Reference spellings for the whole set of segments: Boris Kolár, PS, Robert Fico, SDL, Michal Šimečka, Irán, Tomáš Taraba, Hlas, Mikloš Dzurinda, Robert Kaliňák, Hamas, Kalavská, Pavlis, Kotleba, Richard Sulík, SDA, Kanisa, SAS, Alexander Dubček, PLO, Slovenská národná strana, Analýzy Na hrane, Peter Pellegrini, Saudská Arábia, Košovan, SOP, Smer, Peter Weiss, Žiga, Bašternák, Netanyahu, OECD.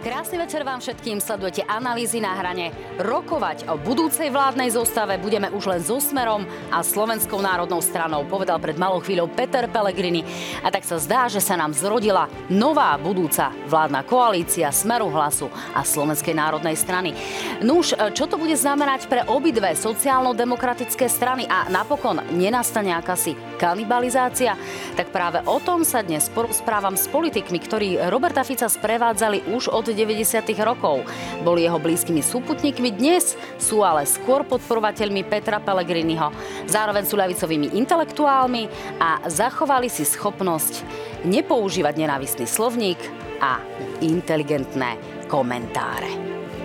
Krásny večer vám všetkým, sledujete analýzy na hrane. Rokovať o budúcej vládnej zostave budeme už len so Smerom a Slovenskou národnou stranou, povedal pred malou chvíľou Peter Pellegrini. A tak sa zdá, že sa nám zrodila nová budúca vládna koalícia Smeru, Hlasu a Slovenskej národnej strany. Nuž, čo to bude znamenať pre obidve sociálno-demokratické strany a napokon nenastane akási kanibalizácia? Tak práve o tom sa dnes správam s politikmi, ktorí Roberta Fica sprevádzali už od 90. rokov. Boli jeho blízkymi súputníkmi, dnes sú ale skôr podporovateľmi Petra Pellegriniho. Zároveň sú ľavicovými intelektuálmi a zachovali si schopnosť nepoužívať nenávistný slovník a inteligentné komentáre.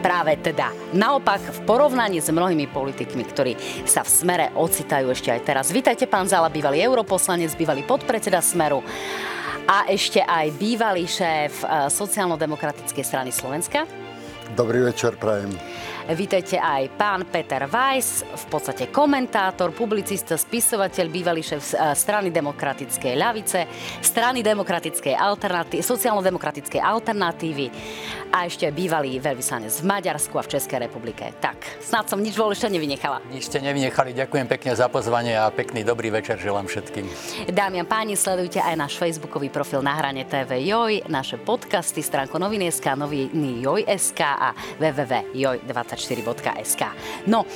Práve teda naopak v porovnaní s mnohými politikmi, ktorí sa v Smere ocitajú ešte aj teraz. Vítajte, pán Zala, bývalý europoslanec, bývalý podpredseda Smeru a ešte aj bývalý šéf sociálno-demokratickej strany Slovenska. Dobrý večer prajem. Vítajte aj pán Peter Weiss, v podstate komentátor, publicista, spisovateľ, bývalý šéf strany demokratickej ľavice, strany sociálno-demokratickej alternatívy a ešte bývalý veľvyslanec v Maďarsku a v Českej republike. Tak, snad som nič dôležité nevynechala. Nič ste nevynechali, ďakujem pekne za pozvanie a pekný dobrý večer želám všetkým. Dámy a páni, sledujte aj náš facebookový profil Na hrane TV Joj, naše podcasty, stránko noviny.sk, noviny Joj.sk a www.joj.sk. No,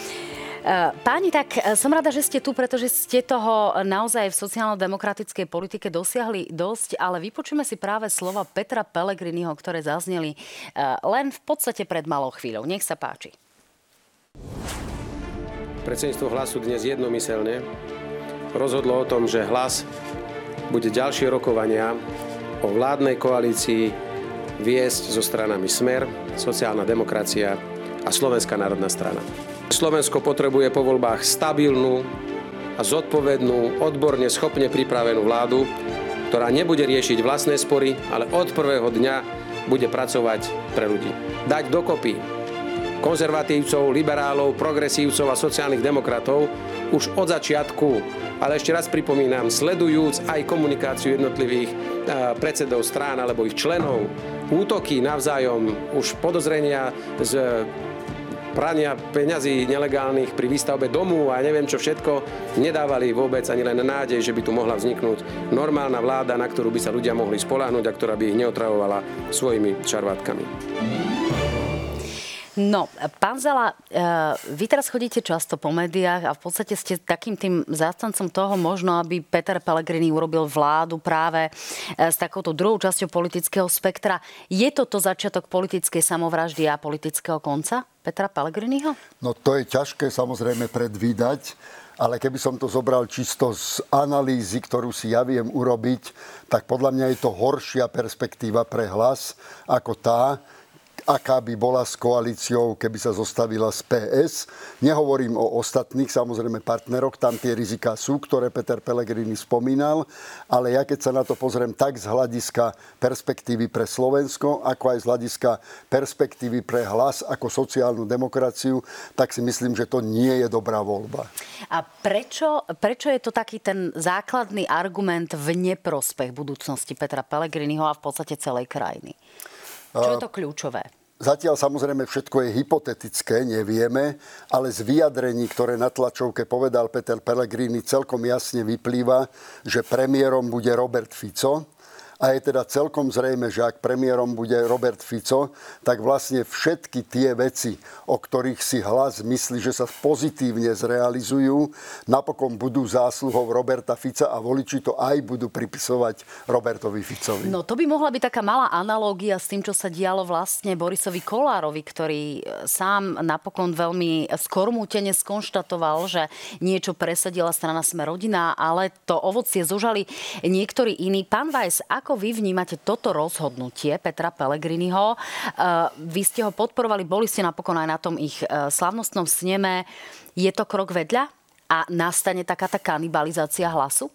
páni, tak som rada, že ste tu, pretože ste toho naozaj v sociálno-demokratickej politike dosiahli dosť, ale vypočujeme si práve slova Petra Pellegriniho, ktoré zazneli len v podstate pred malou chvíľou. Nech sa páči. Predsedníctvo Hlasu dnes jednomyselne rozhodlo o tom, že Hlas bude ďalšie rokovania o vládnej koalícii viesť so stranami Smer, sociálna demokracia a Slovenská národná strana. Slovensko potrebuje po voľbách stabilnú a zodpovednú, odborne schopne pripravenú vládu, ktorá nebude riešiť vlastné spory, ale od prvého dňa bude pracovať pre ľudí. Dať dokopy konzervatívcov, liberálov, progresívcov a sociálnych demokratov už od začiatku, ale ešte raz pripomínam, sledujúc aj komunikáciu jednotlivých predsedov strán alebo ich členov, útoky navzájom, už podozrenia z prania peňazí nelegálnych pri výstavbe domu a neviem čo všetko, nedávali vôbec ani len nádej, že by tu mohla vzniknúť normálna vláda, na ktorú by sa ľudia mohli spoľahnúť a ktorá by ich neotravovala svojimi šarvátkami. No, pán Zala, vy teraz chodíte často po médiách a v podstate ste takým tým zástancom toho možno, aby Peter Pellegrini urobil vládu práve s takouto druhou časťou politického spektra. Je toto začiatok politickej samovraždy a politického konca Petra Pellegriniho? No to je ťažké samozrejme predvídať, ale keby som to zobral čisto z analýzy, ktorú si ja viem urobiť, tak podľa mňa je to horšia perspektíva pre Hlas ako tá, aká by bola s koalíciou, keby sa zostavila z PS. Nehovorím o ostatných, samozrejme, partneroch, tam tie riziká sú, ktoré Peter Pellegrini spomínal, ale ja keď sa na to pozriem tak z hľadiska perspektívy pre Slovensko, ako aj z hľadiska perspektívy pre Hlas ako sociálnu demokraciu, tak si myslím, že to nie je dobrá voľba. A prečo je to taký ten základný argument v neprospech budúcnosti Petra Pellegriniho a v podstate celej krajiny? Čo je to kľúčové? Zatiaľ samozrejme všetko je hypotetické, nevieme, ale z vyjadrení, ktoré na tlačovke povedal Peter Pellegrini, celkom jasne vyplýva, že premiérom bude Robert Fico. A je teda celkom zrejme, že ak premiérom bude Robert Fico, tak vlastne všetky tie veci, o ktorých si Hlas myslí, že sa pozitívne zrealizujú, napokon budú zásluhou Roberta Fica a voliči to aj budú pripisovať Robertovi Ficovi. No to by mohla byť taká malá analógia s tým, čo sa dialo vlastne Borisovi Kolárovi, ktorý sám napokon veľmi skormútene skonštatoval, že niečo presadila strana Sme rodina, ale to ovocie zožali niektorí iní. Pán Weiss, ako vy vnímate toto rozhodnutie Petra Pellegriniho? Vy ste ho podporovali, boli ste napokon aj na tom ich slavnostnom sneme. Je to krok vedľa a nastane taká tá kanibalizácia Hlasu?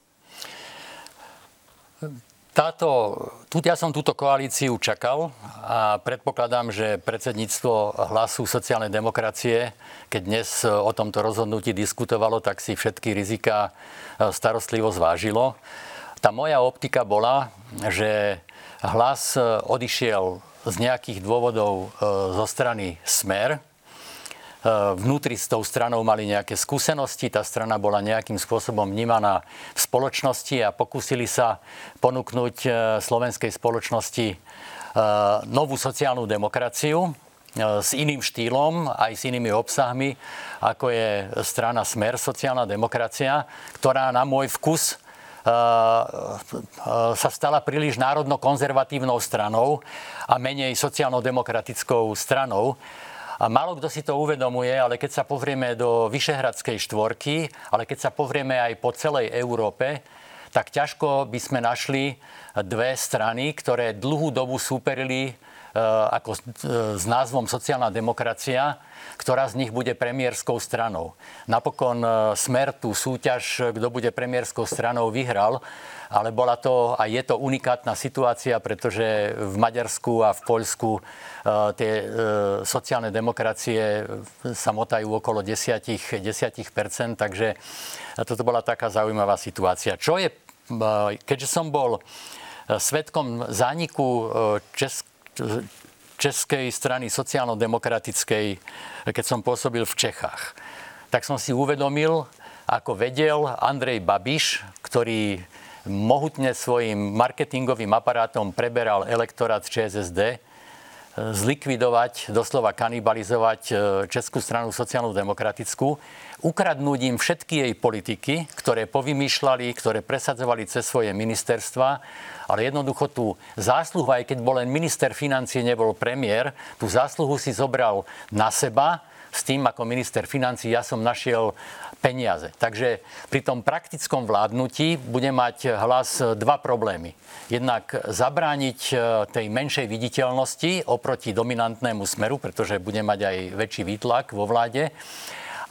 Ja som túto koalíciu čakal a predpokladám, že predsedníctvo Hlasu sociálnej demokracie, keď dnes o tomto rozhodnutí diskutovalo, tak si všetky riziká starostlivo zvážilo. Tá moja optika bola, že Hlas odišiel z nejakých dôvodov zo strany Smer. Vnútri s tou stranou mali nejaké skúsenosti, tá strana bola nejakým spôsobom vnímaná v spoločnosti a pokúsili sa ponúknuť slovenskej spoločnosti novú sociálnu demokraciu s iným štýlom, aj s inými obsahmi, ako je strana Smer, sociálna demokracia, ktorá na môj vkus sa stala príliš národno-konzervatívnou stranou a menej sociálno-demokratickou stranou. A málo kto si to uvedomuje, ale keď sa pozrieme do Vyšehradskej štvorky, ale keď sa pozrieme aj po celej Európe, tak ťažko by sme našli dve strany, ktoré dlhú dobu súperili ako s názvom sociálna demokracia, ktorá z nich bude premiérskou stranou. Napokon Smer tú súťaž, kto bude premiérskou stranou, vyhral, ale bola to a je to unikátna situácia, pretože v Maďarsku a v Poľsku tie sociálne demokracie sa motajú okolo 10%, takže toto bola taká zaujímavá situácia. Čo je, keďže som bol svedkom zániku Českej strany sociálno-demokratickej, keď som pôsobil v Čechách, tak som si uvedomil, ako vedel Andrej Babiš, ktorý mohutne svojim marketingovým aparátom preberal elektorát ČSSD, zlikvidovať, doslova kanibalizovať Českú stranu sociálno-demokratickú, ukradnúť im všetky jej politiky, ktoré povymýšľali, ktoré presadzovali cez svoje ministerstva, ale jednoducho tú zásluhu, aj keď bol len minister financií, nebol premiér, tú zásluhu si zobral na seba s tým, ako minister financií, ja som našiel peniaze. Takže pri tom praktickom vládnutí bude mať Hlas dva problémy. Jednak zabrániť tej menšej viditeľnosti oproti dominantnému Smeru, pretože bude mať aj väčší výtlak vo vláde,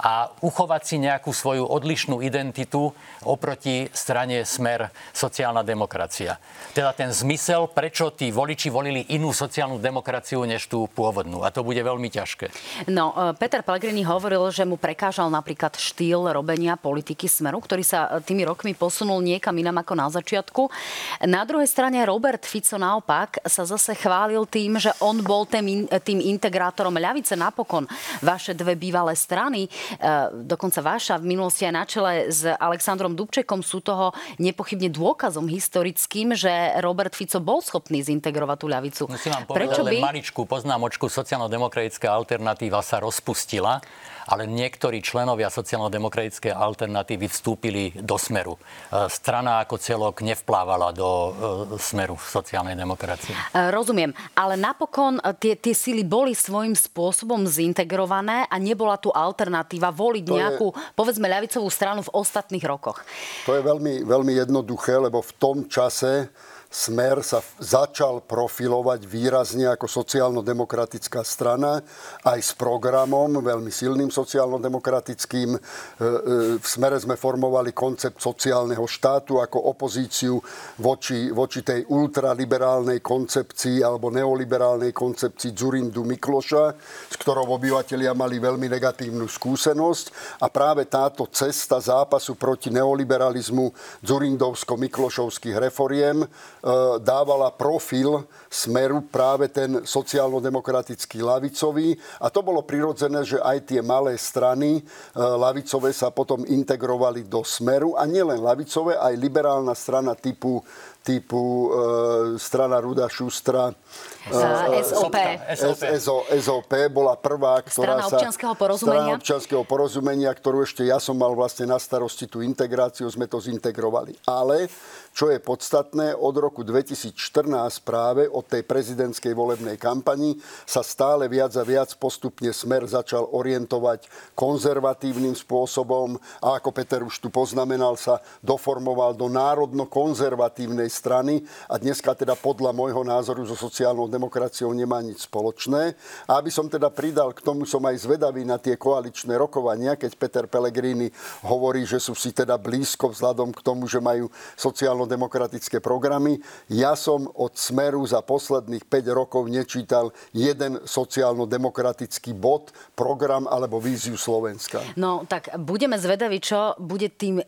a uchovať si nejakú svoju odlišnú identitu oproti strane Smer sociálna demokracia. Teda ten zmysel, prečo tí voliči volili inú sociálnu demokraciu než tú pôvodnú. A to bude veľmi ťažké. No, Peter Pellegrini hovoril, že mu prekážal napríklad štýl robenia politiky Smeru, ktorý sa tými rokmi posunul niekam inam ako na začiatku. Na druhej strane Robert Fico naopak sa zase chválil tým, že on bol tým integrátorom ľavice. Napokon vaše dve bývalé strany, dokonca váša v minulosti aj na čele s Alexandrom Dubčekom, sú toho nepochybne dôkazom historickým, že Robert Fico bol schopný zintegrovať tú ľavicu. Musím vám povedať, len maličkú poznámočku, sociálno-demokratická alternatíva sa rozpustila, ale niektorí členovia sociálno-demokratické alternatívy vstúpili do Smeru. Strana ako celok nevplávala do Smeru v sociálnej demokracii. Rozumiem, ale napokon tie sily boli svojím spôsobom zintegrované a nebola tu alternatíva voliť nejakú, povedzme, ľavicovú stranu v ostatných rokoch. To je veľmi, veľmi jednoduché, lebo v tom čase Smer sa začal profilovať výrazne ako sociálno-demokratická strana, aj s programom, veľmi silným sociálno-demokratickým. V Smere sme formovali koncept sociálneho štátu ako opozíciu voči tej ultraliberálnej koncepcii alebo neoliberálnej koncepcii Dzurindu Mikloša, s ktorou obyvatelia mali veľmi negatívnu skúsenosť. A práve táto cesta zápasu proti neoliberalizmu dzurindovsko-miklošovských reforiem dávala profil Smeru práve ten sociálno-demokratický ľavicový. A to bolo prirodzené, že aj tie malé strany ľavicové sa potom integrovali do Smeru. A nielen ľavicové, aj liberálna strana typu strana Ruda Šustra. SOP bola prvá, ktorá sa... Strana občianskeho porozumenia, ktorú ešte ja som mal vlastne na starosti tú integráciu, sme to zintegrovali. Ale čo je podstatné, od roku 2014 práve od tej prezidentskej volebnej kampani sa stále viac a viac postupne Smer začal orientovať konzervatívnym spôsobom a ako Peter už tu poznamenal, sa doformoval do národno-konzervatívnej strany a dneska teda podľa môjho názoru so sociálnou demokraciou nemá nič spoločné. A aby som teda pridal, k tomu som aj zvedavý na tie koaličné rokovania, keď Peter Pellegrini hovorí, že sú si teda blízko vzhľadom k tomu, že majú sociálnu demokratické programy. Ja som od Smeru za posledných 5 rokov nečítal jeden sociálno-demokratický bod, program alebo víziu Slovenska. No tak budeme zvedaví, čo bude tým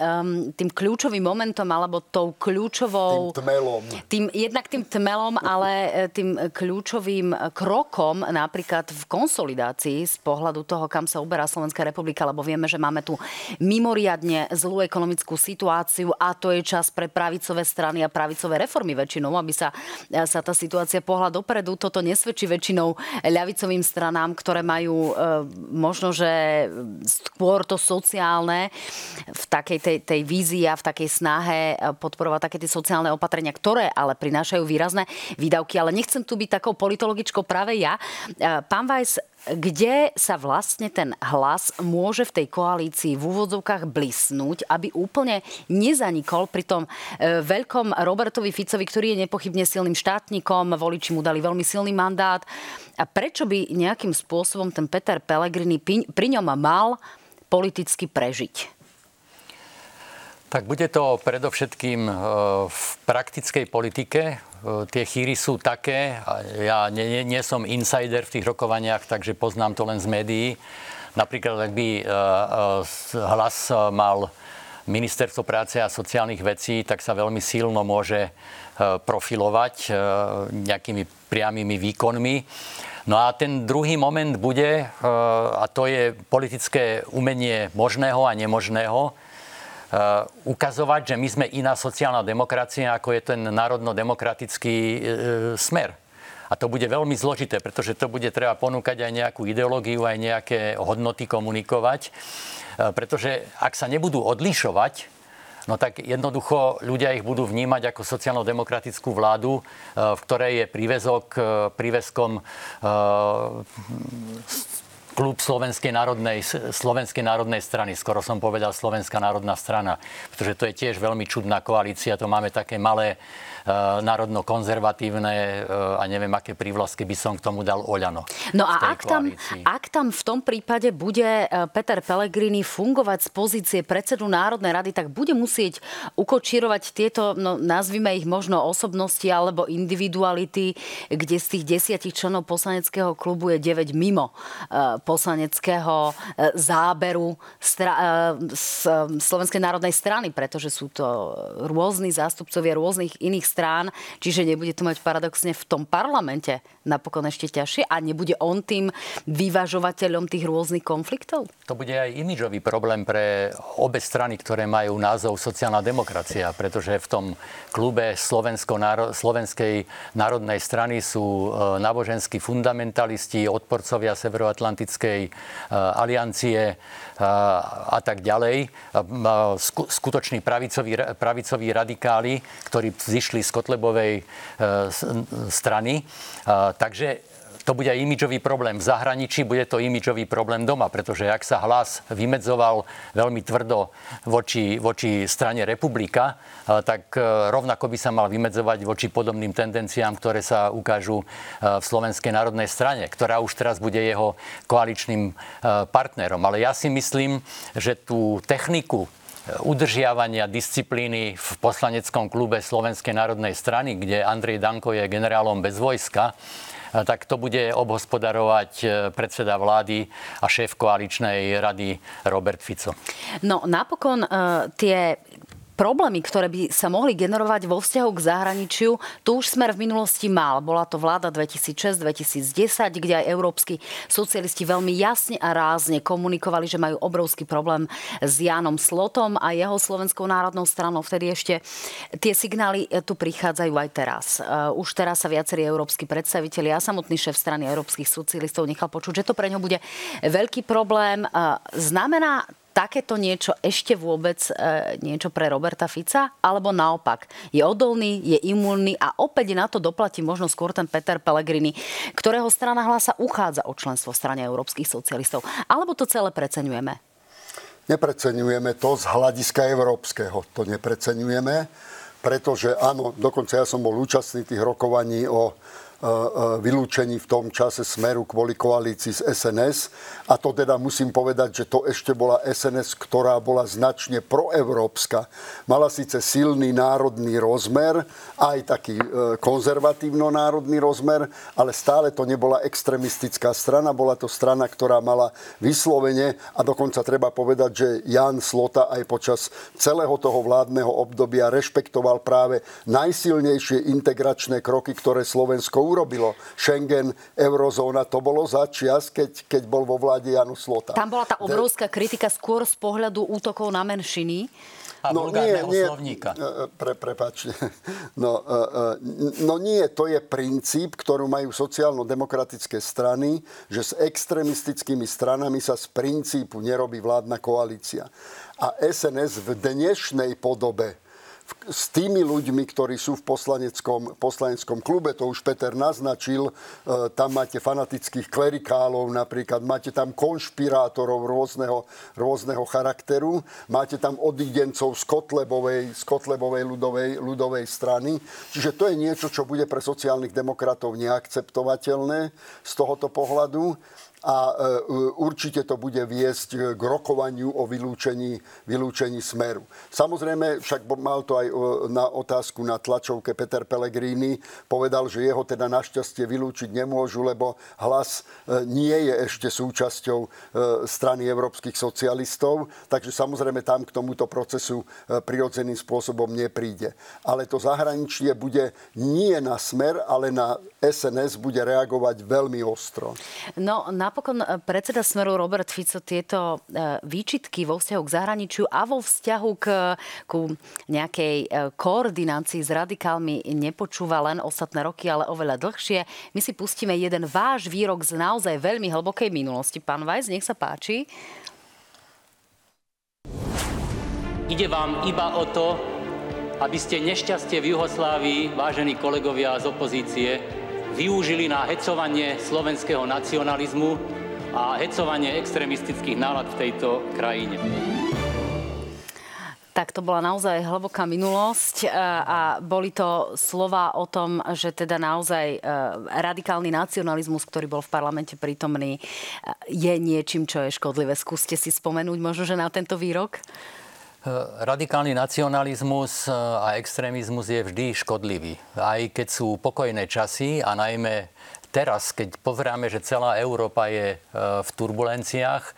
kľúčovým momentom alebo tou kľúčovou tmelom. Jednak tým tmelom, ale tým kľúčovým krokom napríklad v konsolidácii z pohľadu toho, kam sa uberá Slovenská republika, lebo vieme, že máme tu mimoriadne zlú ekonomickú situáciu a to je čas pre pravicové strany a pravicové reformy väčšinou, aby sa tá situácia pohla dopredu. Toto nesvedčí väčšinou ľavicovým stranám, ktoré majú možno, že skôr to sociálne v takej tej vízii a v takej snahe podporovať také tie sociálne opatrenia, ktoré ale prinášajú výrazné výdavky. Ale nechcem tu byť takou politologičkou práve ja. Pán Weiss, kde sa vlastne ten hlas môže v tej koalícii v úvodzovkách blisnúť, aby úplne nezanikol pri tom veľkom Robertovi Ficovi, ktorý je nepochybne silným štátnikom, voliči mu dali veľmi silný mandát. A prečo by nejakým spôsobom ten Peter Pellegrini pri ňom mal politicky prežiť? Tak bude to predovšetkým v praktickej politike. Tie chýry sú také, ja nie som insider v tých rokovaniach, takže poznám to len z médií. Napríklad, ak by Hlas mal ministerstvo práce a sociálnych vecí, tak sa veľmi silno môže profilovať nejakými priamými výkonmi. No a ten druhý moment bude, a to je politické umenie možného a nemožného, ukazovať, že my sme iná sociálna demokracia, ako je ten národno-demokratický smer. A to bude veľmi zložité, pretože to bude treba ponúkať aj nejakú ideológiu, aj nejaké hodnoty komunikovať. Pretože ak sa nebudú odlišovať, no tak jednoducho ľudia ich budú vnímať ako sociálno-demokratickú vládu, v ktorej je príväzkom klub Slovenskej národnej strany. Skoro som povedal Slovenská národná strana, pretože to je tiež veľmi čudná koalícia. To máme také malé národno-konzervatívne a neviem, aké prívlastky by som k tomu dal Oľano. No a ak tam v tom prípade bude Peter Pellegrini fungovať z pozície predsedu Národnej rady, tak bude musieť ukočírovať tieto, no, nazvime ich možno osobnosti alebo individuality, kde z tých 10 členov poslaneckého klubu je 9 mimo poslaneckého záberu Slovenskej národnej strany, pretože sú to rôzni zástupcovia rôznych iných strán, čiže nebude to mať paradoxne v tom parlamente napokon ešte ťažšie a nebude on tým vyvažovateľom tých rôznych konfliktov? To bude aj imidžový problém pre obe strany, ktoré majú názov sociálna demokracia, pretože v tom klube Slovenskej národnej strany sú náboženskí fundamentalisti, odporcovia Severoatlantickej aliancie a tak ďalej. Skutoční pravicoví radikáli, ktorí zišli z Kotlebovej strany. Takže to bude aj imidžový problém v zahraničí, bude to imidžový problém doma, pretože ak sa Hlas vymedzoval veľmi tvrdo voči strane Republika, tak rovnako by sa mal vymedzovať voči podobným tendenciám, ktoré sa ukážu v Slovenskej národnej strane, ktorá už teraz bude jeho koaličným partnerom. Ale ja si myslím, že tú techniku udržiavania disciplíny v poslaneckom klube Slovenskej národnej strany, kde Andrej Danko je generálom bez vojska, tak to bude obhospodarovať predseda vlády a šéf koaličnej rady Robert Fico. No napokon tie problémy, ktoré by sa mohli generovať vo vzťahu k zahraničiu, tu už Smer v minulosti mal. Bola to vláda 2006-2010, kde aj európski socialisti veľmi jasne a rázne komunikovali, že majú obrovský problém s Jánom Slotom a jeho Slovenskou národnou stranou. Vtedy ešte tie signály tu prichádzajú aj teraz. Už teraz sa viacerí európski predstaviteľi a samotný šéf strany európskych socialistov nechal počuť, že to pre ňo bude veľký problém. Znamená takéto niečo ešte vôbec niečo pre Roberta Fica? Alebo naopak, je odolný, je imúnny a opäť na to doplatí možno skôr ten Peter Pellegrini, ktorého strana Hlasa uchádza o členstvo v strane európskych socialistov. Alebo to celé preceňujeme? Nepreceňujeme to z hľadiska európskeho. To nepreceňujeme, pretože áno, dokonca ja som bol účastný tých rokovaní o vylúčení v tom čase Smeru kvôli koalícii s SNS. A to teda musím povedať, že to ešte bola SNS, ktorá bola značne proeurópska. Mala síce silný národný rozmer, aj taký konzervatívno-národný rozmer, ale stále to nebola extremistická strana. Bola to strana, ktorá mala vyslovene, a dokonca treba povedať, že Ján Slota aj počas celého toho vládneho obdobia rešpektoval práve najsilnejšie integračné kroky, ktoré Slovensko urobilo. Schengen, eurozóna, to bolo za čias, keď bol vo vláde Jánu Slota. Tam bola tá obrovská kritika skôr z pohľadu útokov na menšiny. A vulgárneho slovníka. Prepáčte. No nie, to je princíp, ktorú majú sociálno-demokratické strany, že s extremistickými stranami sa z princípu nerobí vládna koalícia. A SNS v dnešnej podobe s tými ľuďmi, ktorí sú v poslaneckom klube, to už Peter naznačil, tam máte fanatických klerikálov napríklad, máte tam konšpirátorov rôzneho charakteru, máte tam odídencov z Kotlebovej ľudovej strany. Čiže to je niečo, čo bude pre sociálnych demokratov neakceptovateľné z tohoto pohľadu. A určite to bude viesť k rokovaniu o vylúčení Smeru. Samozrejme, však mal to aj na otázku na tlačovke Peter Pellegrini, povedal, že jeho teda našťastie vylúčiť nemôžu, lebo Hlas nie je ešte súčasťou strany európskych socialistov, takže samozrejme tam k tomuto procesu prirodzeným spôsobom nepríde. Ale to zahraničie bude nie na Smer, ale na SNS bude reagovať veľmi ostro. No, napokon predseda Smeru Robert Fico tieto výčitky vo vzťahu k zahraničiu a vo vzťahu ku nejakej koordinácii s radikálmi nepočúva len ostatné roky, ale oveľa dlhšie. My si pustíme jeden váš výrok z naozaj veľmi hlbokej minulosti. Pán Weiss, nech sa páči. Ide vám iba o to, aby ste nešťastie v Juhoslávii, vážení kolegovia z opozície, využili na hecovanie slovenského nacionalizmu a hecovanie extrémistických nálad v tejto krajine. Tak to bola naozaj hlboká minulosť a boli to slova o tom, že teda naozaj radikálny nacionalizmus, ktorý bol v parlamente prítomný, je niečím, čo je škodlivé. Skúste si spomenúť možno, že na tento výrok? Radikálny nacionalizmus a extrémizmus je vždy škodlivý. Aj keď sú pokojné časy a najmä teraz, keď pozeráme, že celá Európa je v turbulenciách,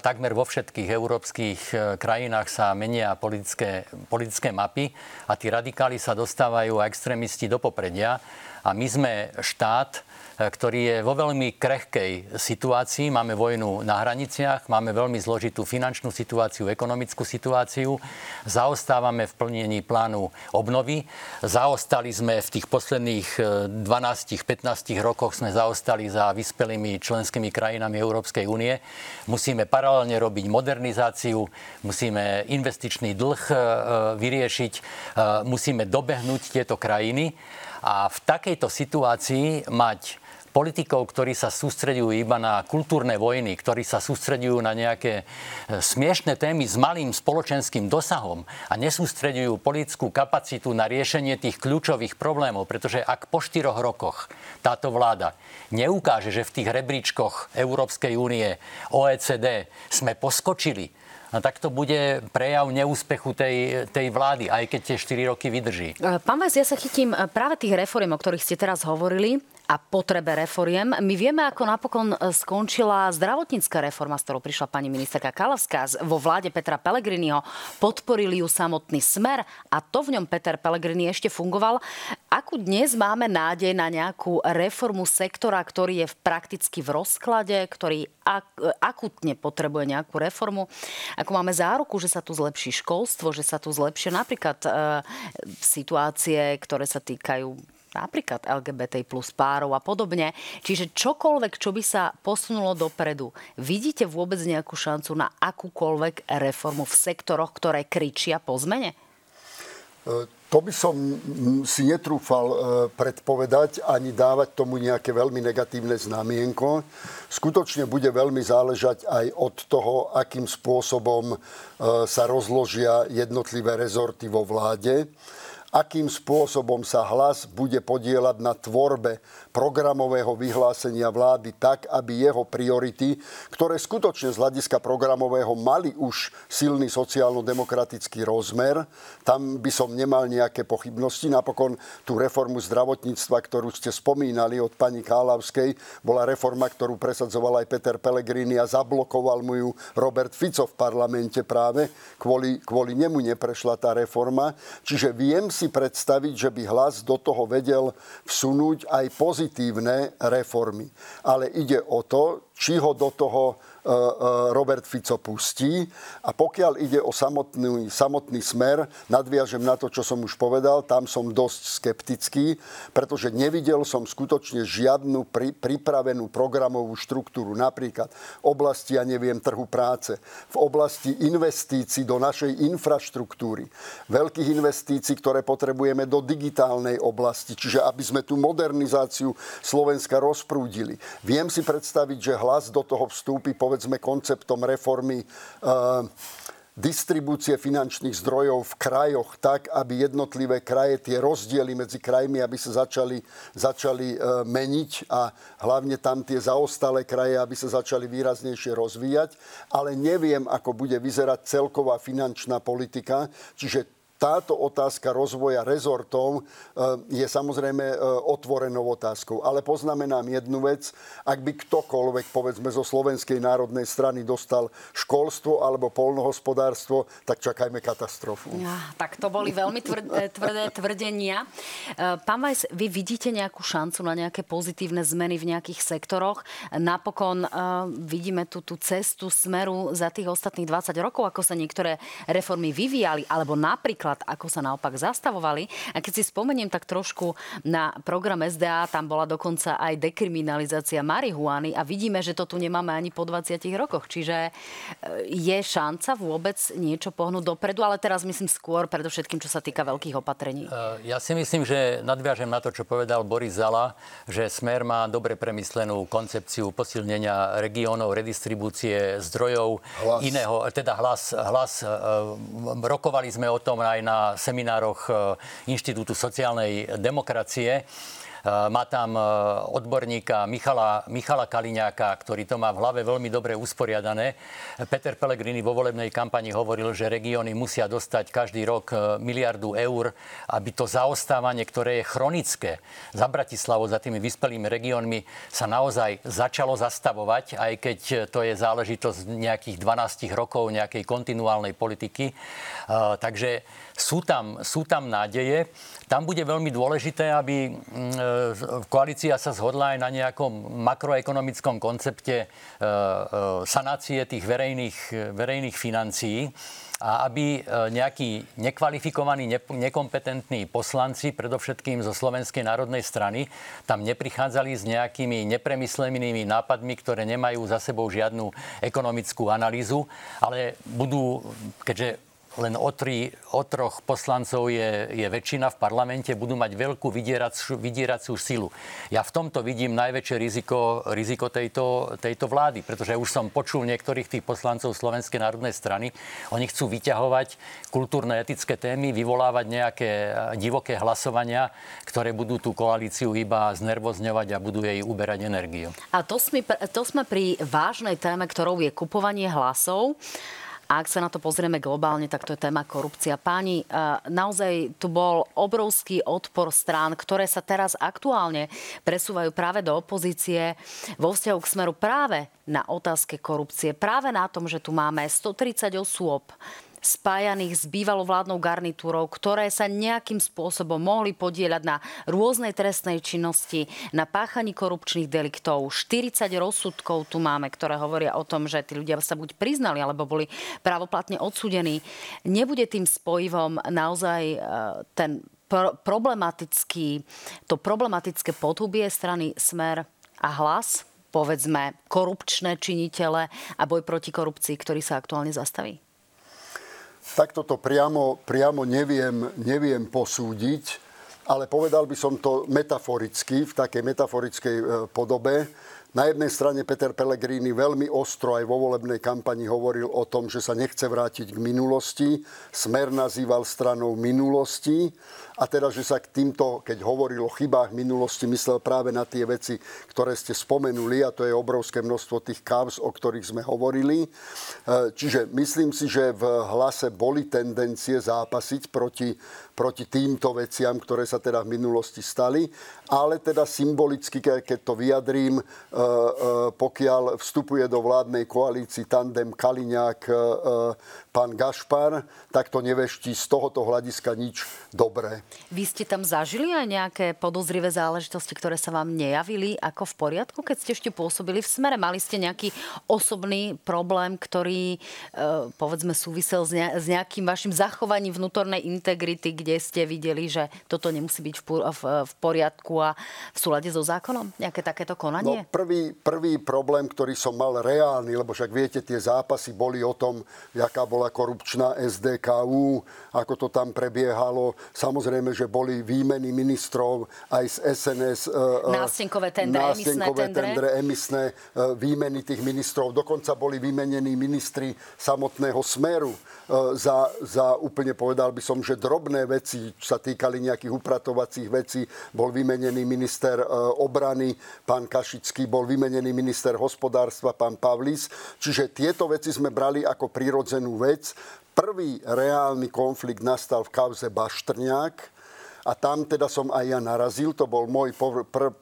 takmer vo všetkých európskych krajinách sa menia politické mapy a tí radikáli sa dostávajú a extrémisti do popredia. A my sme štát, ktorý je vo veľmi krehkej situácii. Máme vojnu na hraniciach, máme veľmi zložitú finančnú situáciu, ekonomickú situáciu. Zaostávame v plnení plánu obnovy. Zaostali sme v tých posledných 12-15 rokoch sme zaostali za vyspelými členskými krajinami Európskej únie. Musíme paralelne robiť modernizáciu, musíme investičný dlh vyriešiť, musíme dobehnúť tieto krajiny. A v takejto situácii mať politikov, ktorí sa sústreďujú iba na kultúrne vojny, ktorí sa sústreďujú na nejaké smiešné témy s malým spoločenským dosahom a nesústreďujú politickú kapacitu na riešenie tých kľúčových problémov, pretože ak po 4 rokoch táto vláda neukáže, že v tých rebríčkoch Európskej únie, OECD sme poskočili, a tak to bude prejav neúspechu tej vlády, aj keď tie 4 roky vydrží. Pán Weiss, ja sa chytím práve tých reforiem, o ktorých ste teraz hovorili, a potrebe reforiem. My vieme, ako napokon skončila zdravotnícka reforma, s ktorou prišla pani ministerka Kalavská vo vláde Petra Pellegriniho. Podporili ju samotný Smer a to v ňom Peter Pellegrini ešte fungoval. Akú dnes máme nádej na nejakú reformu sektora, ktorý je prakticky v rozklade, ktorý akutne potrebuje nejakú reformu? Ako máme záruku, že sa tu zlepší školstvo, že sa tu zlepšia napríklad situácie, ktoré sa týkajú napríklad LGBT plus párov a podobne. Čiže čokoľvek, čo by sa posunulo dopredu, vidíte vôbec nejakú šancu na akúkoľvek reformu v sektoroch, ktoré kričia po zmene? To by som si netrúfal predpovedať ani dávať tomu nejaké veľmi negatívne znamienko. Skutočne bude veľmi záležať aj od toho, akým spôsobom sa rozložia jednotlivé rezorty vo vláde. akým spôsobom sa Hlas bude podieľať na tvorbe programového vyhlásenia vlády tak, aby jeho priority, ktoré skutočne z hľadiska programového mali už silný sociálno-demokratický rozmer, tam by som nemal nejaké pochybnosti. Napokon tú reformu zdravotníctva, ktorú ste spomínali od pani Kalavskej, bola reforma, ktorú presadzoval aj Peter Pellegrini a zablokoval mu ju Robert Fico v parlamente práve. Kvôli nemu neprešla tá reforma. Čiže viem si predstaviť, že by Hlas do toho vedel vsunúť aj pozitívne reformy. Ale ide o to, či ho do toho Robert Fico pustí. A pokiaľ ide o samotný Smer, nadviažem na to, čo som už povedal, tam som dosť skeptický, pretože nevidel som skutočne žiadnu pripravenú programovú štruktúru, napríklad v oblasti, ja neviem, trhu práce, v oblasti investícií do našej infraštruktúry, veľkých investícií, ktoré potrebujeme do digitálnej oblasti, čiže aby sme tú modernizáciu Slovenska rozprúdili. Viem si predstaviť, že Hlas do toho vstúpi, povedzme, konceptom reformy distribúcie finančných zdrojov v krajoch tak, aby jednotlivé kraje, tie rozdiely medzi krajmi, aby sa začali meniť a hlavne tam tie zaostalé kraje, aby sa začali výraznejšie rozvíjať. Ale neviem, ako bude vyzerať celková finančná politika, čiže táto otázka rozvoja rezortov je samozrejme otvorenou otázkou. Ale poznamenám jednu vec. Ak by ktokoľvek, povedzme, zo Slovenskej národnej strany dostal školstvo alebo poľnohospodárstvo, tak čakajme katastrofu. Ja, tak to boli veľmi tvrdé tvrdenia. Pán Weiss, vy vidíte nejakú šancu na nejaké pozitívne zmeny v nejakých sektoroch? Napokon vidíme tú cestu Smeru za tých ostatných 20 rokov, ako sa niektoré reformy vyvíjali, alebo napríklad ako sa naopak zastavovali. A keď si spomeniem tak trošku na program SDA, tam bola dokonca aj dekriminalizácia marihuany a vidíme, že to tu nemáme ani po 20 rokoch. Čiže je šanca vôbec niečo pohnúť dopredu, ale teraz myslím skôr predovšetkým, čo sa týka veľkých opatrení. Ja si myslím, že nadviažem na to, čo povedal Boris Zala, že Smer má dobre premyslenú koncepciu posilnenia regiónov, redistribúcie zdrojov, Hlas. Rokovali sme o tom aj na seminároch Inštitútu sociálnej demokracie. Má tam odborníka Michala Kaliňáka, ktorý to má v hlave veľmi dobre usporiadané. Peter Pellegrini vo volebnej kampani hovoril, že regióny musia dostať každý rok 1 miliardu eur, aby to zaostávanie, ktoré je chronické za Bratislavou, za tými vyspelými regiónmi, sa naozaj začalo zastavovať, aj keď to je záležitosť nejakých 12 rokov nejakej kontinuálnej politiky. Takže sú tam nádeje. Tam bude veľmi dôležité, aby koalícia sa zhodla aj na nejakom makroekonomickom koncepte sanácie tých verejných financií a aby nejakí nekvalifikovaní, nekompetentní poslanci, predovšetkým zo Slovenskej národnej strany, tam neprichádzali s nejakými nepremyslenými nápadmi, ktoré nemajú za sebou žiadnu ekonomickú analýzu, ale budú, keďže len o troch poslancov je väčšina v parlamente, budú mať veľkú vydieraciu silu. Ja v tomto vidím najväčšie riziko tejto vlády, pretože už som počul niektorých tých poslancov Slovenskej národnej strany. Oni chcú vyťahovať kultúrne etické témy, vyvolávať nejaké divoké hlasovania, ktoré budú tú koalíciu iba znervozňovať a budú jej uberať energiu. A to sme pri vážnej téme, ktorou je kupovanie hlasov. A ak sa na to pozrieme globálne, tak to je téma korupcia. Páni, naozaj tu bol obrovský odpor strán, ktoré sa teraz aktuálne presúvajú práve do opozície vo vzťahu k Smeru práve na otázke korupcie. Práve na tom, že tu máme 130 osôb spájaných s bývalou vládnou garnitúrou, ktoré sa nejakým spôsobom mohli podieľať na rôznej trestnej činnosti, na páchaní korupčných deliktov. 40 rozsudkov tu máme, ktoré hovoria o tom, že tí ľudia sa buď priznali, alebo boli právoplatne odsúdení. Nebude tým spojivom naozaj ten problematické podhubie strany Smer a Hlas, povedzme korupčné činitele a boj proti korupcii, ktorý sa aktuálne zastaví? Takto to priamo neviem posúdiť, ale povedal by som to metaforicky, v takej metaforickej podobe. Na jednej strane Peter Pellegrini veľmi ostro aj vo volebnej kampani hovoril o tom, že sa nechce vrátiť k minulosti. Smer nazýval stranou minulosti. A teda, že sa k týmto, keď hovoril o chybách minulosti, myslel práve na tie veci, ktoré ste spomenuli. A to je obrovské množstvo tých káuz, o ktorých sme hovorili. Čiže myslím si, že v Hlase boli tendencie zápasiť proti týmto veciam, ktoré sa teda v minulosti stali, ale teda symbolicky, keď to vyjadrím, pokiaľ vstupuje do vládnej koalícii tandem Kaliňák, pán Gašpar, tak to neveští z tohoto hľadiska nič dobré. Vy ste tam zažili aj nejaké podozrivé záležitosti, ktoré sa vám nejavili ako v poriadku, keď ste ešte pôsobili v Smere? Mali ste nejaký osobný problém, ktorý, povedzme, súvisel s nejakým vašim zachovaním vnútornej integrity, kde ste videli, že toto nemusí byť v poriadku a v súlade so zákonom? Nejaké takéto konanie? No, prvý problém, ktorý som mal reálny, lebo však viete, tie zápasy boli o tom, jaká bola korupčná SDKÚ, ako to tam prebiehalo. Samozrejme, že boli výmeny ministrov aj z SNS. Nástenkové tendre, emisné výmeny tých ministrov. Dokonca boli vymenení ministri samotného Smeru za úplne, povedal by som, že drobné veci, sa týkali nejakých upratovacích vecí. Bol vymenený minister obrany, pán Kašický, bol vymenený minister hospodárstva, pán Pavlis. Čiže tieto veci sme brali ako prirodzenú vec. Prvý reálny konflikt nastal v kauze Bašternák. A tam teda som aj ja narazil, to bol môj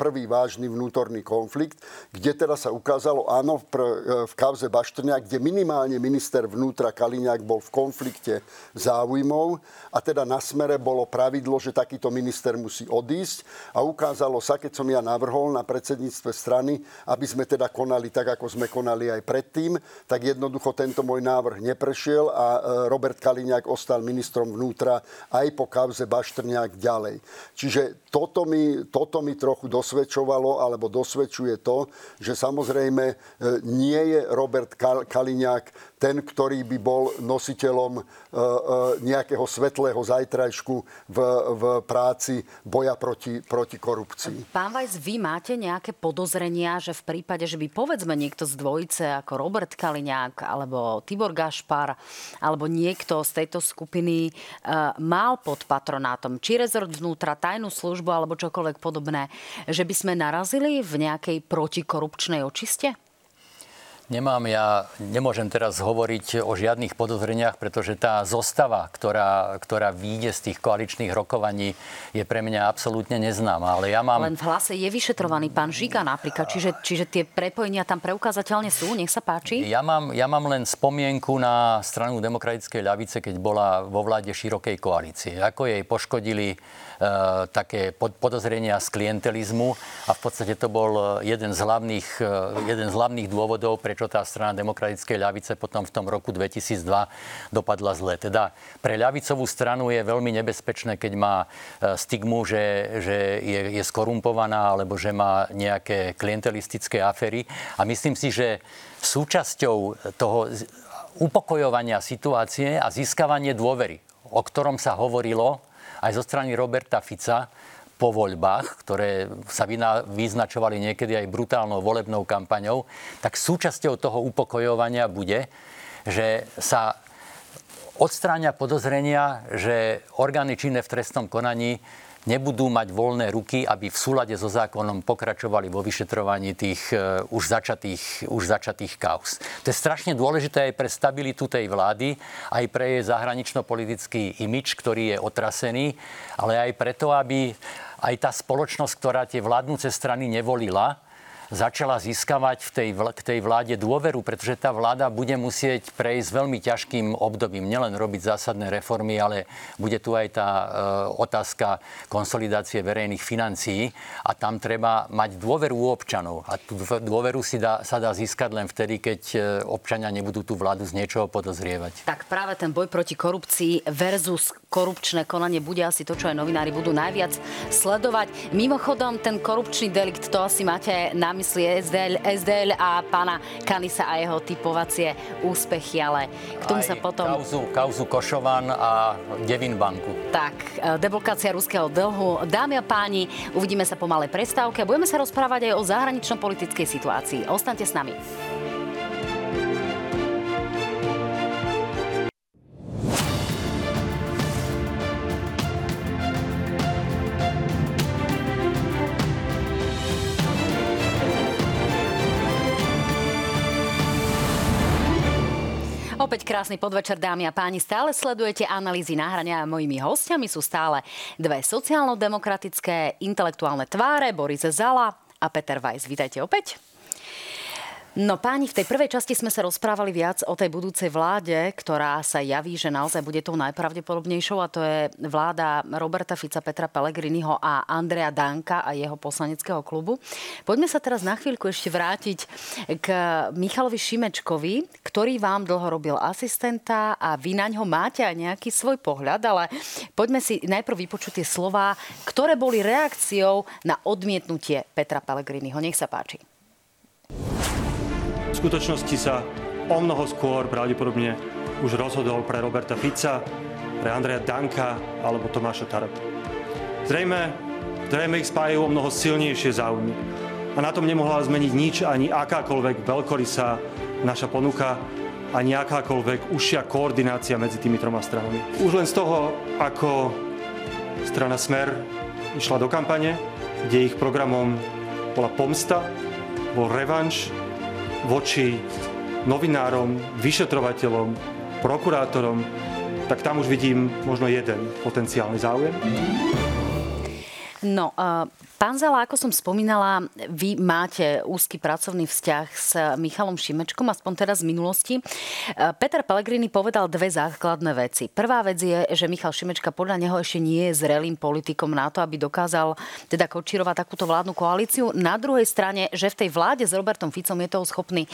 prvý vážny vnútorný konflikt, kde teda sa ukázalo, áno, v kauze Bašternák, kde minimálne minister vnútra Kaliňák bol v konflikte záujmov a teda na Smere bolo pravidlo, že takýto minister musí odísť a ukázalo sa, keď som ja navrhol na predsedníctve strany, aby sme teda konali tak, ako sme konali aj predtým, tak jednoducho tento môj návrh neprešiel a Robert Kaliňák ostal ministrom vnútra aj po kauze Bašternák ďalej. Čiže toto mi trochu dosvedčovalo, alebo dosvedčuje to, že samozrejme nie je Robert Kaliňák ten, ktorý by bol nositeľom nejakého svetlého zajtrajšku v práci boja proti korupcii. Pán Weiss, vy máte nejaké podozrenia, že v prípade, že by povedzme niekto z dvojice ako Robert Kaliňák alebo Tibor Gašpar alebo niekto z tejto skupiny mal pod patronátom či rezort vnútra, tajnú službu alebo čokoľvek podobné, že by sme narazili v nejakej protikorupčnej očiste? Nemôžem teraz hovoriť o žiadnych podozreniach, pretože tá zostava, ktorá vyjde z tých koaličných rokovaní, je pre mňa absolútne neznáma. Ale ja mám... Len v Hlase je vyšetrovaný pán Žiga napríklad, čiže tie prepojenia tam preukázateľne sú, nech sa páči. Ja mám len spomienku na Stranu demokratickej ľavice, keď bola vo vláde širokej koalície. Ako jej poškodili také podozrenia z klientelizmu a v podstate to bol jeden z hlavných dôvodov, prečo tá Strana demokratickej ľavice potom v tom roku 2002 dopadla zle. Teda pre ľavicovú stranu je veľmi nebezpečné, keď má stigmu, že je skorumpovaná alebo že má nejaké klientelistické aféry a myslím si, že súčasťou toho upokojovania situácie a získavanie dôvery, o ktorom sa hovorilo aj zo strany Roberta Fica po voľbách, ktoré sa vyznačovali niekedy aj brutálnou volebnou kampaňou, tak súčasťou toho upokojovania bude, že sa odstráňa podozrenia, že orgány činné v trestnom konaní nebudú mať voľné ruky, aby v súlade so zákonom pokračovali vo vyšetrovaní tých už začatých kauz. To je strašne dôležité aj pre stabilitu tej vlády, aj pre jej zahranično-politický imidž, ktorý je otrasený, ale aj preto, aby aj tá spoločnosť, ktorá tie vládnúce strany nevolila, začala získavať k tej vláde dôveru, pretože tá vláda bude musieť prejsť veľmi ťažkým obdobím. Nielen robiť zásadné reformy, ale bude tu aj tá otázka konsolidácie verejných financií a tam treba mať dôveru u občanov. A tú dôveru sa dá získať len vtedy, keď občania nebudú tú vládu z niečoho podozrievať. Tak práve ten boj proti korupcii versus korupčné konanie bude asi to, čo aj novinári budú najviac sledovať. Mimochodom, ten korupčný delikt, to asi máte na mysli SDL a pána Kanisa a jeho typovacie úspechy, ale k tomu sa potom... Kauzu Košovan a Devin banku. Tak, deblokácia ruského dlhu. Dámy a páni, uvidíme sa po malej prestávke. Budeme sa rozprávať aj o zahranično-politickej situácii. Ostaňte s nami. Opäť krásny podvečer, dámy a páni. Stále sledujete analýzy na hrane a mojimi hostiami sú stále dve sociálno-demokratické intelektuálne tváre, Boris Zala a Peter Weiss. Vítajte opäť. No páni, v tej prvej časti sme sa rozprávali viac o tej budúcej vláde, ktorá sa javí, že naozaj bude tou najpravdepodobnejšou, a to je vláda Roberta Fica, Petra Pellegriniho a Andreja Danka a jeho poslaneckého klubu. Poďme sa teraz na chvíľku ešte vrátiť k Michalovi Šimečkovi, ktorý vám dlho robil asistenta a vy naňho máte aj nejaký svoj pohľad, ale poďme si najprv vypočuť tie slová, ktoré boli reakciou na odmietnutie Petra Pellegriniho. Nech sa páči. V skutočnosti sa o mnoho skôr pravdepodobne už rozhodol pre Roberta Fica, pre Andreja Danka alebo Tomáša Tarabu. Zrejme ich spájajú o mnoho silnejšie záujmy. A na tom nemohla zmeniť nič ani akákoľvek veľkorysá naša ponuka, ani akákoľvek užšia koordinácia medzi tými troma stranami. Už len z toho, ako strana Smer išla do kampane, kde ich programom bola pomsta, bol revanš voči novinárom, vyšetrovateľom, prokurátorom, tak tam už vidím možno jeden potenciálny záujem. No, pán Zala, ako som spomínala, vy máte úzky pracovný vzťah s Michalom Šimečkom, aspoň teraz z minulosti. Peter Pellegrini povedal dve základné veci. Prvá vec je, že Michal Šimečka podľa neho ešte nie je zrelým politikom na to, aby dokázal teda kočírovať takúto vládnu koalíciu. Na druhej strane, že v tej vláde s Robertom Ficom je toho schopný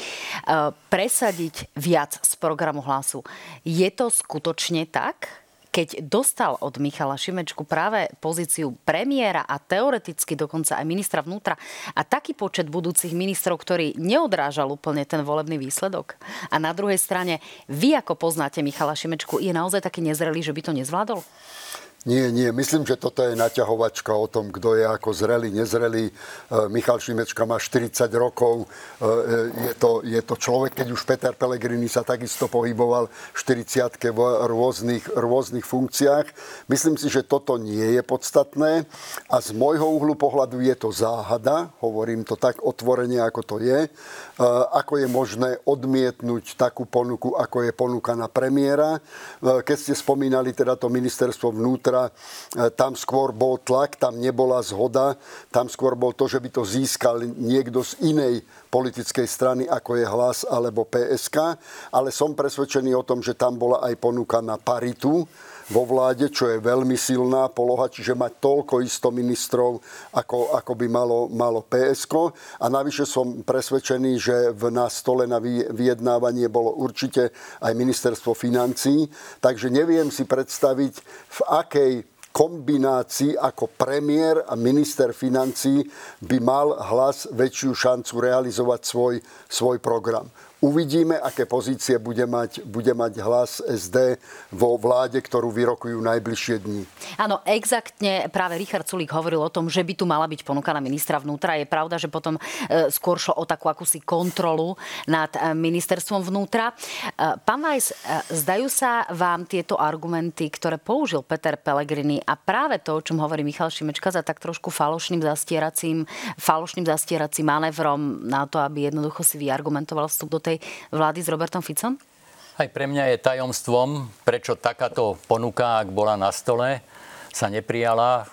presadiť viac z programu Hlasu. Je to skutočne tak? Keď dostal od Michala Šimečku práve pozíciu premiéra a teoreticky dokonca aj ministra vnútra a taký počet budúcich ministrov, ktorý neodrážal úplne ten volebný výsledok. A na druhej strane, vy ako poznáte Michala Šimečku, je naozaj taký nezrelý, že by to nezvládol? Nie. Myslím, že toto je naťahovačka o tom, kto je ako zrelý, nezrelý. Michal Šimečka má 40 rokov. Je to človek, keď už Peter Pellegrini sa takisto pohyboval v 40-ke v rôznych funkciách. Myslím si, že toto nie je podstatné. A z môjho uhlu pohľadu je to záhada. Hovorím to tak otvorene, ako to je. Ako je možné odmietnúť takú ponuku, ako je ponuka na premiéra. Keď ste spomínali teda to ministerstvo vnútra, tam skôr bol tlak, tam nebola zhoda, tam skôr bol to, že by to získal niekto z inej politickej strany, ako je Hlas alebo PSK, ale som presvedčený o tom, že tam bola aj ponuka na paritu vo vláde, čo je veľmi silná poloha, čiže mať toľko isto ministrov, ako by malo PSK. A navyše som presvedčený, že na stole na vyjednávanie bolo určite aj ministerstvo financií, takže neviem si predstaviť, v akej kombinácii ako premiér a minister financií by mal Hlas väčšiu šancu realizovať svoj program. Uvidíme, aké pozície bude mať Hlas SD vo vláde, ktorú vyrokujú najbližšie dni. Áno, exaktne práve Richard Sulík hovoril o tom, že by tu mala byť ponuka na ministra vnútra. Je pravda, že potom skôr šlo o takú akúsi kontrolu nad ministerstvom vnútra. Pán Weiss, zdajú sa vám tieto argumenty, ktoré použil Peter Pellegrini a práve to, o čom hovorí Michal Šimečka, za tak trošku falošným zastieracím manévrom na to, aby jednoducho si vyargumentoval vstup do tej vlády s Robertom Ficom? Aj pre mňa je tajomstvom, prečo takáto ponuka, ak bola na stole, sa neprijala.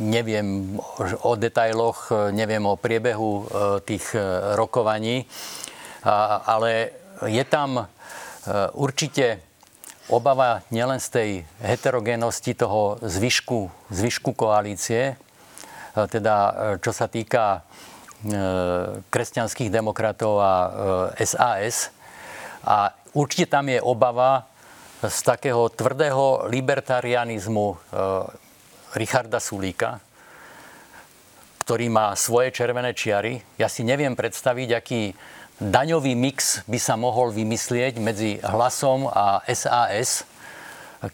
Neviem o detailoch, neviem o priebehu tých rokovaní, ale je tam určite obava nielen z tej heterogénnosti toho zvyšku koalície, teda čo sa týka kresťanských demokratov a SAS. A určite tam je obava z takého tvrdého libertarianizmu Richarda Sulíka, ktorý má svoje červené čiary. Ja si neviem predstaviť, aký daňový mix by sa mohol vymyslieť medzi Hlasom a SAS,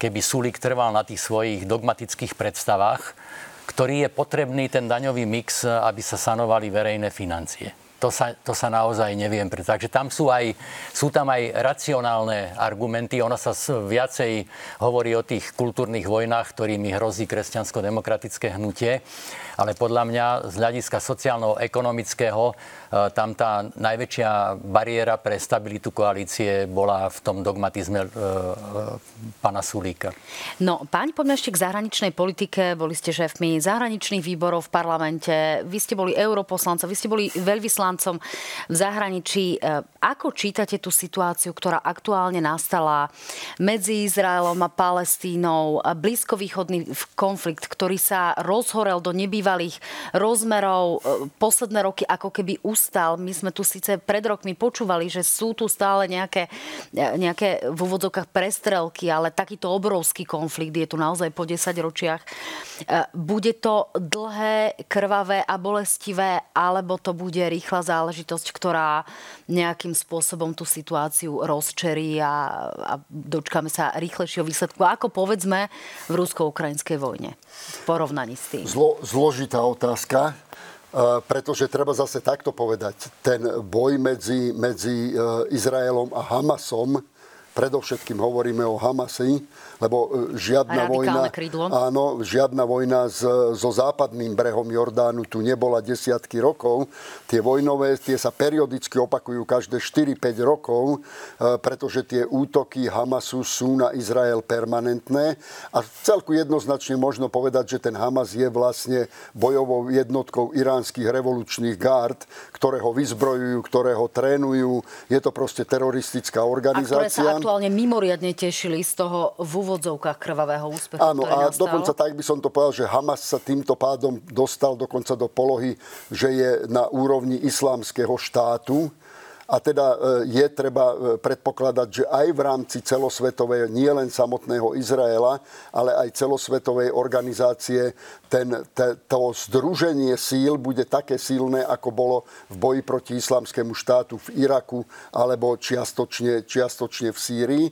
keby Sulík trval na tých svojich dogmatických predstavách, ktorý je potrebný ten daňový mix, aby sa sanovali verejné financie. To sa naozaj neviem. Takže tam sú tam aj racionálne argumenty. Ono sa viacej hovorí o tých kultúrnych vojnách, ktorými hrozí kresťansko-demokratické hnutie. Ale podľa mňa z hľadiska sociálno-ekonomického tam tá najväčšia bariéra pre stabilitu koalície bola v tom dogmatizme pána Sulíka. No, páň, poďme ešte k zahraničnej politike. Boli ste šéfmi zahraničných výborov v parlamente. Vy ste boli europoslancom, vy ste boli veľvyslancom v zahraničí. Ako čítate tú situáciu, ktorá aktuálne nastala medzi Izraelom a Palestínou, blízkovýchodný konflikt, ktorý sa rozhorel do nebývalých rozmerov, posledné roky ako keby ustal. My sme tu síce pred rokmi počúvali, že sú tu stále nejaké v úvodzovkách prestrelky, ale takýto obrovský konflikt je tu naozaj po 10 ročiach. Bude to dlhé, krvavé a bolestivé, alebo to bude rýchla záležitosť, ktorá nejakým spôsobom tú situáciu rozčerí a dočkáme sa rýchlejšieho výsledku, ako povedzme v rusko-ukrajinskej vojne v porovnaní s tým? Zložitá otázka, pretože treba zase takto povedať. Ten boj medzi Izraelom a Hamasom, predovšetkým hovoríme o Hamasi, lebo žiadna vojna so západným brehom Jordánu tu nebola desiatky rokov. Tie vojnové, tie sa periodicky opakujú každé 4-5 rokov, pretože tie útoky Hamasu sú na Izrael permanentné. A celku jednoznačne možno povedať, že ten Hamas je vlastne bojovou jednotkou iránskych revolučných gard, ktoré ho vyzbrojujú, ktoré ho trénujú. Je to proste teroristická organizácia. Aktuálne mimoriadne tešili z toho v úvodzovkách krvavého úspechu, áno, ktorý nastal. Áno, a dokonca tak by som to povedal, že Hamas sa týmto pádom dostal dokonca do polohy, že je na úrovni islamského štátu. A teda je treba predpokladať, že aj v rámci celosvetovej, nie len samotného Izraela, ale aj celosvetovej organizácie to združenie síl bude také silné, ako bolo v boji proti islamskému štátu v Iraku alebo čiastočne v Sýrii.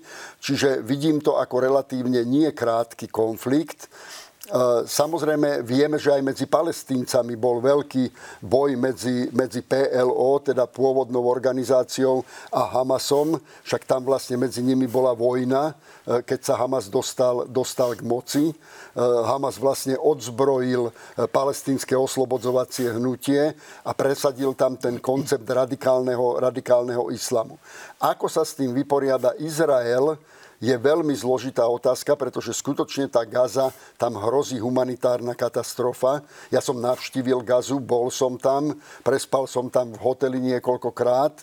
Čiže vidím to ako relatívne nie krátky konflikt. Samozrejme, vieme, že aj medzi Palestíncami bol veľký boj medzi PLO, teda pôvodnou organizáciou, a Hamasom. Však tam vlastne medzi nimi bola vojna, keď sa Hamas dostal k moci. Hamas vlastne odzbrojil palestínske oslobodzovacie hnutie a presadil tam ten koncept radikálneho islamu. Ako sa s tým vyporiada Izrael, je veľmi zložitá otázka, pretože skutočne tá Gaza, tam hrozí humanitárna katastrofa. Ja som navštívil Gazu, bol som tam, prespal som tam v hoteli niekoľkokrát.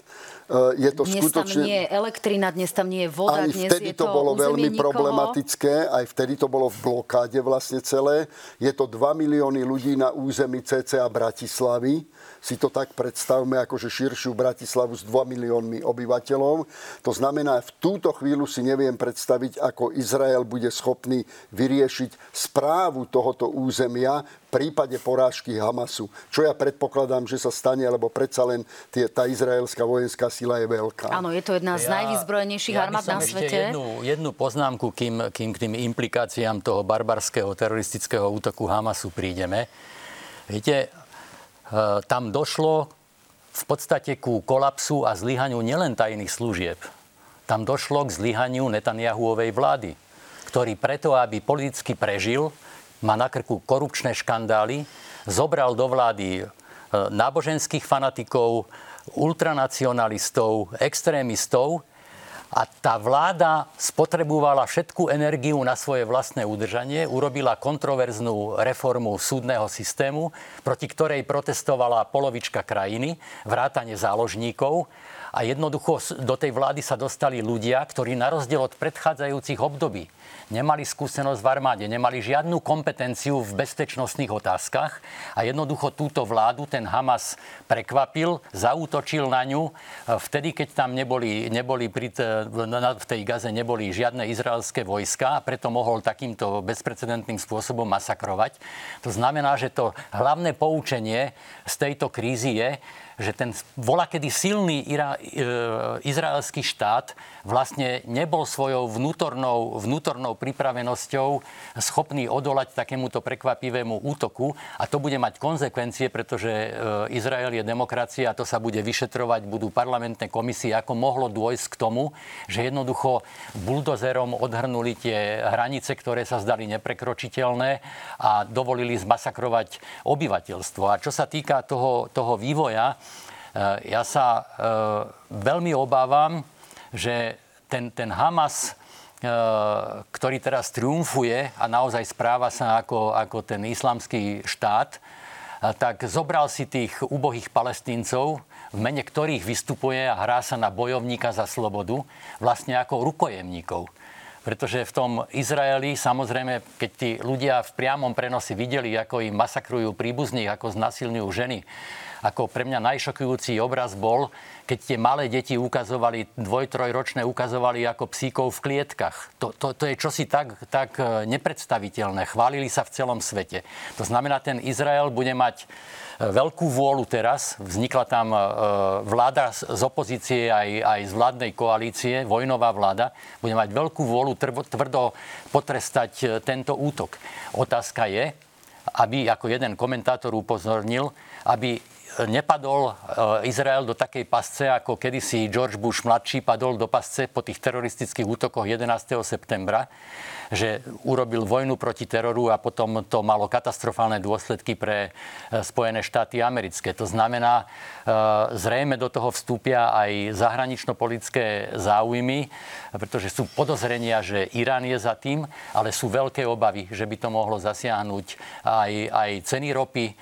Je to dnes skutočne... tam nie je elektrina, dnes tam nie je voda, aj dnes je to územie nikoho. Aj vtedy to bolo veľmi problematické, aj vtedy to bolo v blokáde vlastne celé. Je to 2 milióny ľudí na území cca Bratislavy. Si to tak predstavme, akože širšiu Bratislavu s 2 miliónmi obyvateľov. To znamená, v túto chvíľu si neviem predstaviť, ako Izrael bude schopný vyriešiť správu tohoto územia v prípade porážky Hamasu. Čo ja predpokladám, že sa stane, lebo predsa len tá izraelská vojenská sila je veľká. Áno, je to jedna z najvyzbrojenejších armád na svete. Ja by som ešte jednu poznámku, kým k tým implikáciám toho barbarského teroristického útoku Hamasu prídeme. Viete, tam došlo v podstate ku kolapsu a zlyhaniu nielen tajných služieb. Tam došlo k zlyhaniu Netanyahuovej vlády, ktorý preto, aby politicky prežil, má na krku korupčné škandály, zobral do vlády náboženských fanatikov, ultranacionalistov, extrémistov a tá vláda spotrebovala všetku energiu na svoje vlastné udržanie, urobila kontroverznú reformu súdneho systému, proti ktorej protestovala polovička krajiny, vrátane záložníkov. A jednoducho do tej vlády sa dostali ľudia, ktorí na rozdiel od predchádzajúcich období nemali skúsenosť v armáde, nemali žiadnu kompetenciu v bezpečnostných otázkach a jednoducho túto vládu ten Hamas prekvapil, zaútočil na ňu vtedy, keď tam neboli v tej Gaze neboli žiadne izraelské vojska, preto mohol takýmto bezprecedentným spôsobom masakrovať. To znamená, že to hlavné poučenie z tejto krízy je, že ten volakedy silný izraelský štát vlastne nebol svojou vnútornou pripravenosťou schopný odolať takémuto prekvapivému útoku. A to bude mať konzekvencie, pretože Izrael je demokracia a to sa bude vyšetrovať, budú parlamentné komisie, ako mohlo dôjsť k tomu, že jednoducho buldozerom odhrnuli tie hranice, ktoré sa zdali neprekročiteľné a dovolili zmasakrovať obyvateľstvo. A čo sa týka toho vývoja, ja sa veľmi obávam, že ten Hamas, ktorý teraz triumfuje a naozaj správa sa ako ten islamský štát, tak zobral si tých ubohých Palestíncov, v mene ktorých vystupuje a hrá sa na bojovníka za slobodu, vlastne ako rukojemníkov. Pretože v tom Izraeli, samozrejme, keď tí ľudia v priamom prenose videli, ako im masakrujú príbuzných, ako znasilňujú ženy, ako pre mňa najšokujúci obraz bol, keď tie malé deti ukazovali, dvoj-trojročné ukazovali ako psíkov v klietkach. To je čosi tak nepredstaviteľné. Chválili sa v celom svete. To znamená, ten Izrael bude mať veľkú vôľu teraz. Vznikla tam vláda z opozície aj z vládnej koalície, vojnová vláda. Bude mať veľkú vôľu tvrdo potrestať tento útok. Otázka je, aby, ako jeden komentátor upozornil, aby nepadol Izrael do takej pasce, ako kedysi George Bush mladší padol do pasce po tých teroristických útokoch 11. septembra, že urobil vojnu proti teroru a potom to malo katastrofálne dôsledky pre Spojené štáty americké. To znamená, zrejme do toho vstúpia aj zahranično-politické záujmy, pretože sú podozrenia, že Irán je za tým, ale sú veľké obavy, že by to mohlo zasiahnuť aj ceny ropy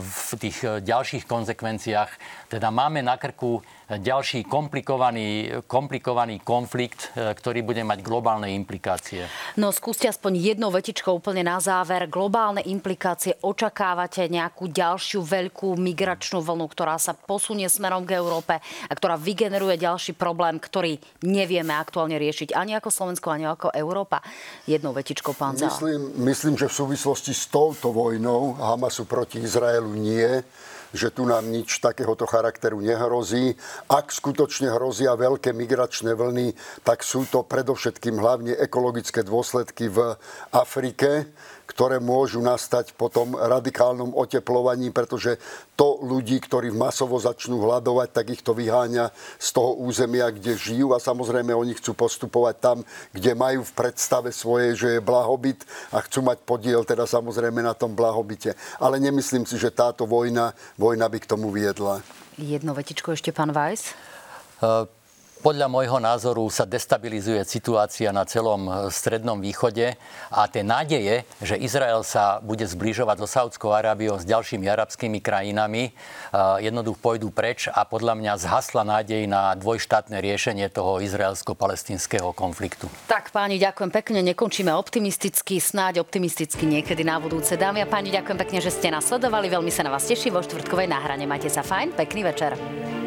v tých ďalších konzekvenciách. Teda máme na krku ďalší komplikovaný konflikt, ktorý bude mať globálne implikácie. No skúste aspoň jednou vetičkou úplne na záver. Globálne implikácie, očakávate nejakú ďalšiu veľkú migračnú vlnu, ktorá sa posunie smerom k Európe a ktorá vygeneruje ďalší problém, ktorý nevieme aktuálne riešiť ani ako Slovensko, ani ako Európa. Jednou vetičkou, pán Zala. Myslím, že v súvislosti s touto vojnou Hamasu proti Izraelu nie, že tu nám nič takéhoto charakteru nehrozí. Ak skutočne hrozia veľké migračné vlny, tak sú to predovšetkým hlavne ekologické dôsledky v Afrike, ktoré môžu nastať po tom radikálnom oteplovaní, pretože to ľudí, ktorí masovo začnú hľadovať, tak ich to vyháňa z toho územia, kde žijú, a samozrejme oni chcú postupovať tam, kde majú v predstave svoje, že je blahobyt, a chcú mať podiel teda samozrejme na tom blahobite. Ale nemyslím si, že táto vojna by k tomu viedla. Jedno vetičko ešte, pán Weiss. Podľa môjho názoru sa destabilizuje situácia na celom Strednom východe a tie nádeje, že Izrael sa bude zbližovať so Saudskou Arábiou, s ďalšími arabskými krajinami, jednoducho pôjdu preč a podľa mňa zhasla nádej na dvojštátne riešenie toho izraelsko-palestínskeho konfliktu. Tak páni, ďakujem pekne, nekončíme optimisticky, snáď optimisticky niekedy na budúce. Dámy a páni, ďakujem pekne, že ste nás sledovali, veľmi sa na vás teším vo štvrtkovej Na hrane. Majte sa fajn, pekný večer.